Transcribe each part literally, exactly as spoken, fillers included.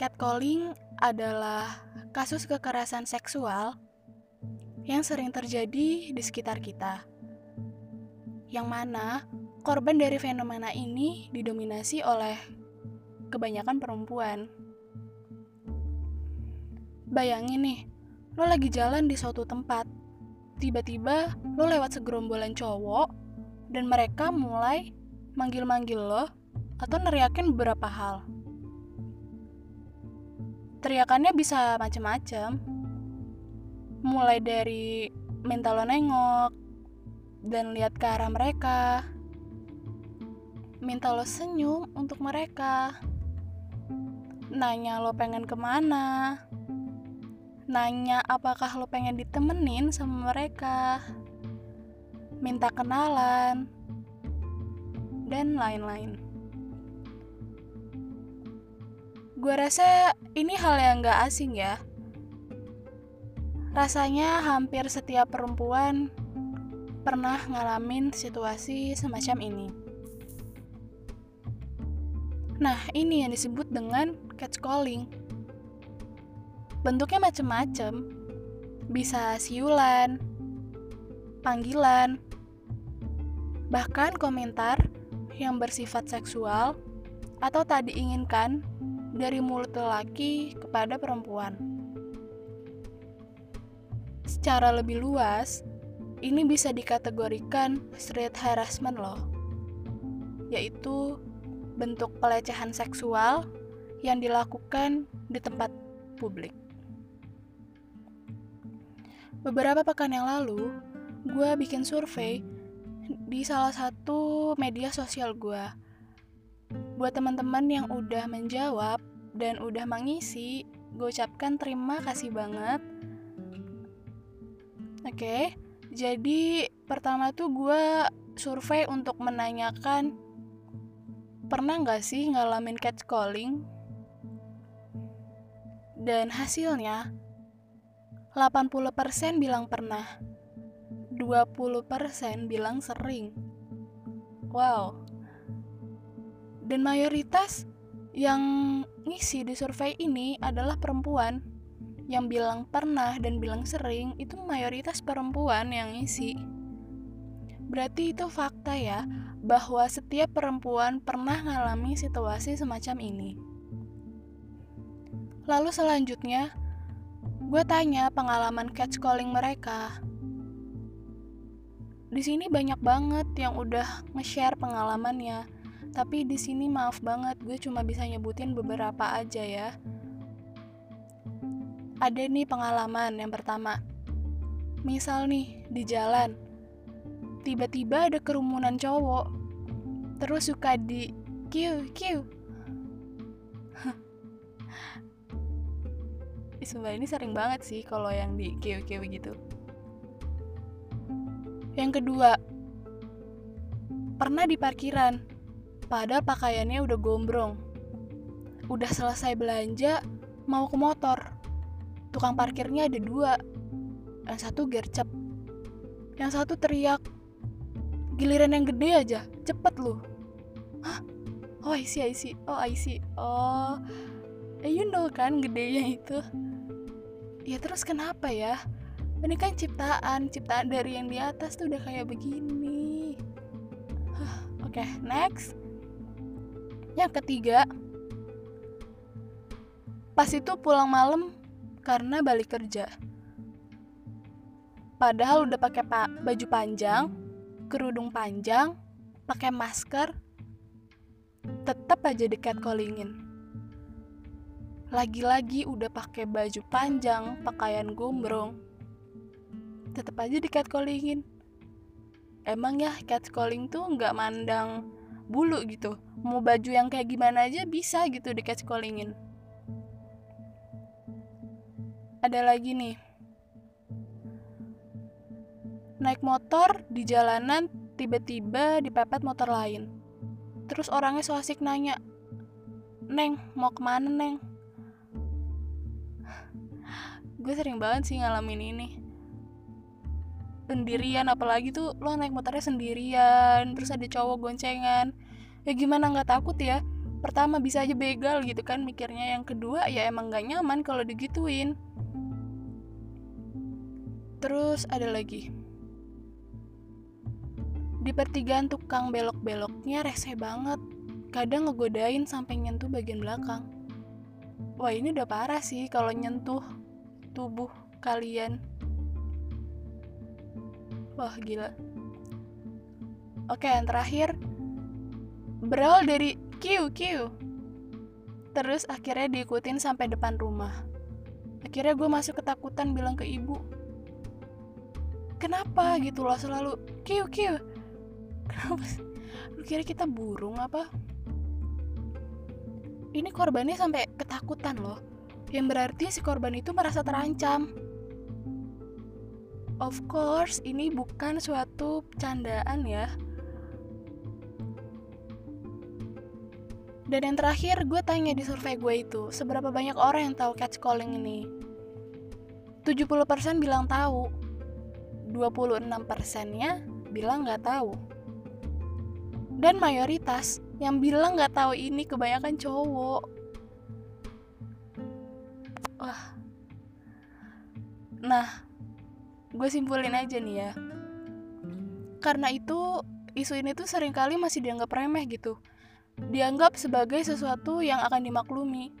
Catcalling adalah kasus kekerasan seksual yang sering terjadi di sekitar kita, yang mana korban dari fenomena ini didominasi oleh kebanyakan perempuan. Bayangin nih, lo lagi jalan di suatu tempat, tiba-tiba lo lewat segerombolan cowok dan mereka mulai manggil-manggil lo atau neriakin beberapa hal. Teriakannya bisa macam-macam, mulai dari minta lo nengok dan lihat ke arah mereka, minta lo senyum untuk mereka, nanya lo pengen kemana, nanya apakah lo pengen ditemenin sama mereka, minta kenalan, dan lain-lain. Gue rasa ini hal yang gak asing ya. Rasanya hampir setiap perempuan pernah ngalamin situasi semacam ini. Nah, ini yang disebut dengan catcalling. Bentuknya macam-macam. Bisa siulan, panggilan, bahkan komentar yang bersifat seksual atau tak diinginkan dari mulut lelaki kepada perempuan. Secara lebih luas, ini bisa dikategorikan street harassment loh, yaitu bentuk pelecehan seksual yang dilakukan di tempat publik. Beberapa pekan yang lalu, gue bikin survei di salah satu media sosial gue. Buat teman-teman yang udah menjawab dan udah mengisi, gue ucapkan terima kasih banget. Oke, jadi pertama tuh gue survei untuk menanyakan, pernah gak sih ngalamin catcalling? Dan hasilnya, delapan puluh persen bilang pernah, dua puluh persen bilang sering. Wow. Dan mayoritas yang ngisi di survei ini adalah perempuan. Yang bilang pernah dan bilang sering itu mayoritas perempuan yang ngisi. Berarti itu fakta ya, bahwa setiap perempuan pernah ngalami situasi semacam ini. Lalu selanjutnya, gue tanya pengalaman catcalling mereka. Di sini banyak banget yang udah nge-share pengalamannya. Tapi di sini maaf banget, gue cuma bisa nyebutin beberapa aja ya. Ada nih pengalaman yang pertama. Misal nih, di jalan, tiba-tiba ada kerumunan cowok, terus suka di kiu kiu. Sumpah ini sering banget sih kalau yang di kiu kiu gitu. Yang kedua, pernah di parkiran. Padahal pakaiannya udah gombrong, udah selesai belanja, mau ke motor. Tukang parkirnya ada dua, yang satu gercep, yang satu teriak, giliran yang gede aja, cepet lu. Hah? Oh I see, I see, oh I see, oh you know kan gedenya itu. Ya terus kenapa ya? Ini kan ciptaan, ciptaan dari yang di atas tuh udah kayak begini. Oke, okay, next. Yang ketiga, pas itu pulang malam karena balik kerja. Padahal udah pakai pa- baju panjang, kerudung panjang, pakai masker, tetap aja di-catcallingin. Lagi-lagi udah pakai baju panjang, pakaian gombrong, tetap aja di-catcallingin. Emang ya catcalling tuh nggak mandang bulu gitu, mau baju yang kayak gimana aja bisa gitu di catcallingin. Ada lagi nih, naik motor di jalanan tiba-tiba dipepet motor lain, terus orangnya so asik nanya, neng mau kemana neng? Gue sering banget sih ngalamin ini. Sendirian, apalagi tuh lo naik motornya sendirian, terus ada cowok goncengan. Ya gimana gak takut ya, pertama bisa aja begal gitu kan mikirnya, yang kedua ya emang gak nyaman kalau digituin. Terus ada lagi, di pertigaan tukang belok-beloknya rese banget, kadang ngegodain sampai nyentuh bagian belakang. Wah, ini udah parah sih kalau nyentuh tubuh kalian. Wah, gila. Oke, yang terakhir berawal dari kiu-kiu, terus akhirnya diikutin sampai depan rumah. Akhirnya gue masuk ketakutan bilang ke ibu, kenapa gitu loh selalu kiu-kiu, kenapa? Lu kira kita burung apa? Ini korbannya sampai ketakutan loh, yang berarti si korban itu merasa terancam. Of course, ini bukan suatu candaan ya. Dan yang terakhir, gue tanya di survei gue itu, seberapa banyak orang yang tahu catcalling ini? tujuh puluh persen bilang tahu, dua puluh enam persen-nya bilang nggak tahu. Dan mayoritas yang bilang nggak tahu ini kebanyakan cowok. Wah. Nah, gue simpulin aja nih ya. Karena itu, isu ini tuh seringkali masih dianggap remeh gitu. Dianggap sebagai sesuatu yang akan dimaklumi,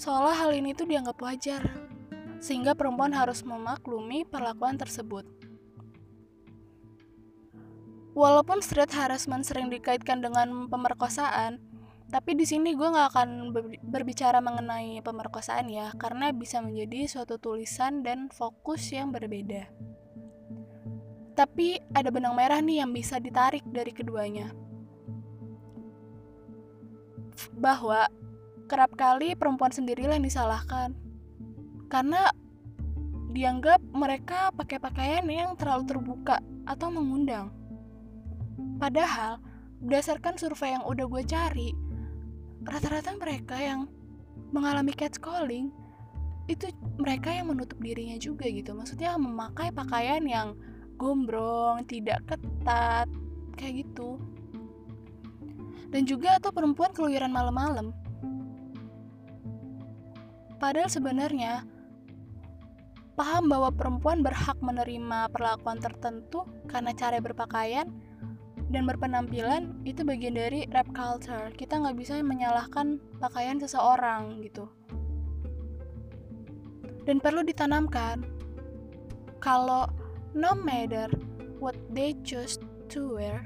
seolah hal ini tuh dianggap wajar, sehingga perempuan harus memaklumi perlakuan tersebut. Walaupun street harassment sering dikaitkan dengan pemerkosaan, tapi di sini gue nggak akan berbicara mengenai pemerkosaan ya, karena bisa menjadi suatu tulisan dan fokus yang berbeda. Tapi ada benang merah nih yang bisa ditarik dari keduanya, bahwa kerap kali perempuan sendirilah yang disalahkan karena dianggap mereka pakai pakaian yang terlalu terbuka atau mengundang. Padahal berdasarkan survei yang udah gue cari, rata-rata mereka yang mengalami catcalling itu mereka yang menutup dirinya juga gitu, maksudnya memakai pakaian yang gombrong, tidak ketat, kayak gitu. Dan juga atau perempuan keluyuran malam-malam. Padahal sebenarnya paham bahwa perempuan berhak menerima perlakuan tertentu karena cara berpakaian dan berpenampilan itu bagian dari rap culture. Kita nggak bisa menyalahkan pakaian seseorang gitu. Dan perlu ditanamkan kalau no matter what they choose to wear,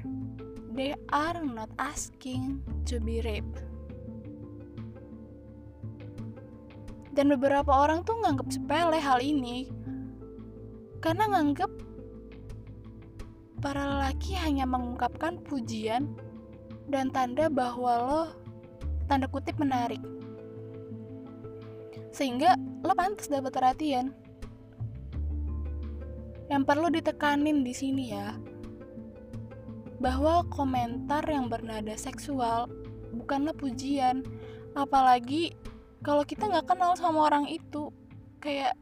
they are not asking to be raped. Dan beberapa orang tuh nganggep sepele hal ini karena nganggep para lelaki hanya mengungkapkan pujian dan tanda bahwa lo tanda kutip menarik, sehingga lo pantas dapat perhatian. Yang perlu ditekanin di sini ya, bahwa komentar yang bernada seksual bukanlah pujian, apalagi kalau kita nggak kenal sama orang itu. Kayak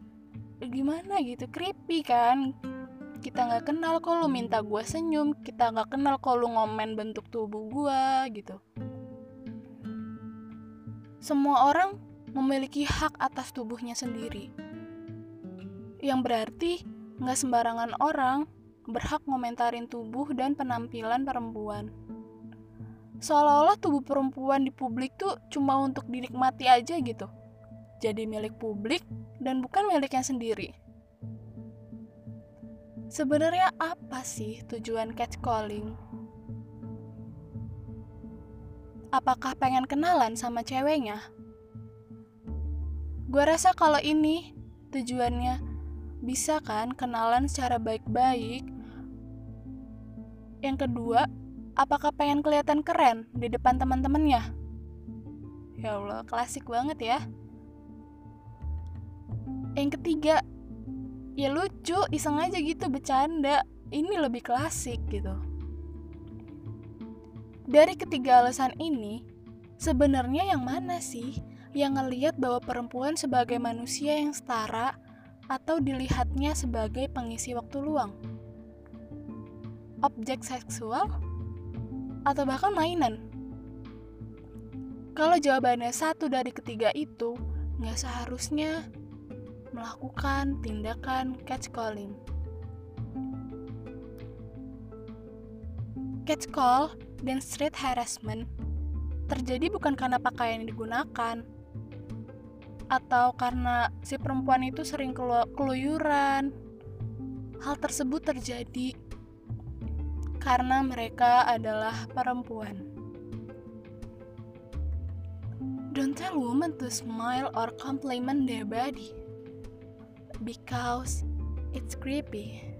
gimana gitu, creepy kan? Kita nggak kenal kok lu minta gue senyum, kita nggak kenal kok lu ngomen bentuk tubuh gue gitu. Semua orang memiliki hak atas tubuhnya sendiri, yang berarti nggak sembarangan orang berhak ngomentarin tubuh dan penampilan perempuan. Seolah-olah tubuh perempuan di publik tuh cuma untuk dinikmati aja gitu, jadi milik publik dan bukan miliknya sendiri. Sebenarnya apa sih tujuan catcalling? Apakah pengen kenalan sama ceweknya? Gue rasa kalau ini tujuannya, bisa kan kenalan secara baik-baik. Yang kedua, apakah pengen kelihatan keren di depan teman-temannya? Ya Allah, klasik banget ya. Yang ketiga, ya lucu, iseng aja gitu, bercanda. Ini lebih klasik gitu. Dari ketiga alasan ini, sebenarnya yang mana sih yang ngelihat bahwa perempuan sebagai manusia yang setara atau dilihatnya sebagai pengisi waktu luang, objek seksual, atau bahkan mainan? Kalau jawabannya satu dari ketiga itu, nggak seharusnya melakukan tindakan catcalling. Catcall dan street harassment terjadi bukan karena pakaian yang digunakan, atau karena si perempuan itu sering keluyuran. Hal tersebut terjadi karena mereka adalah perempuan. Don't tell women to smile or compliment their body because it's creepy.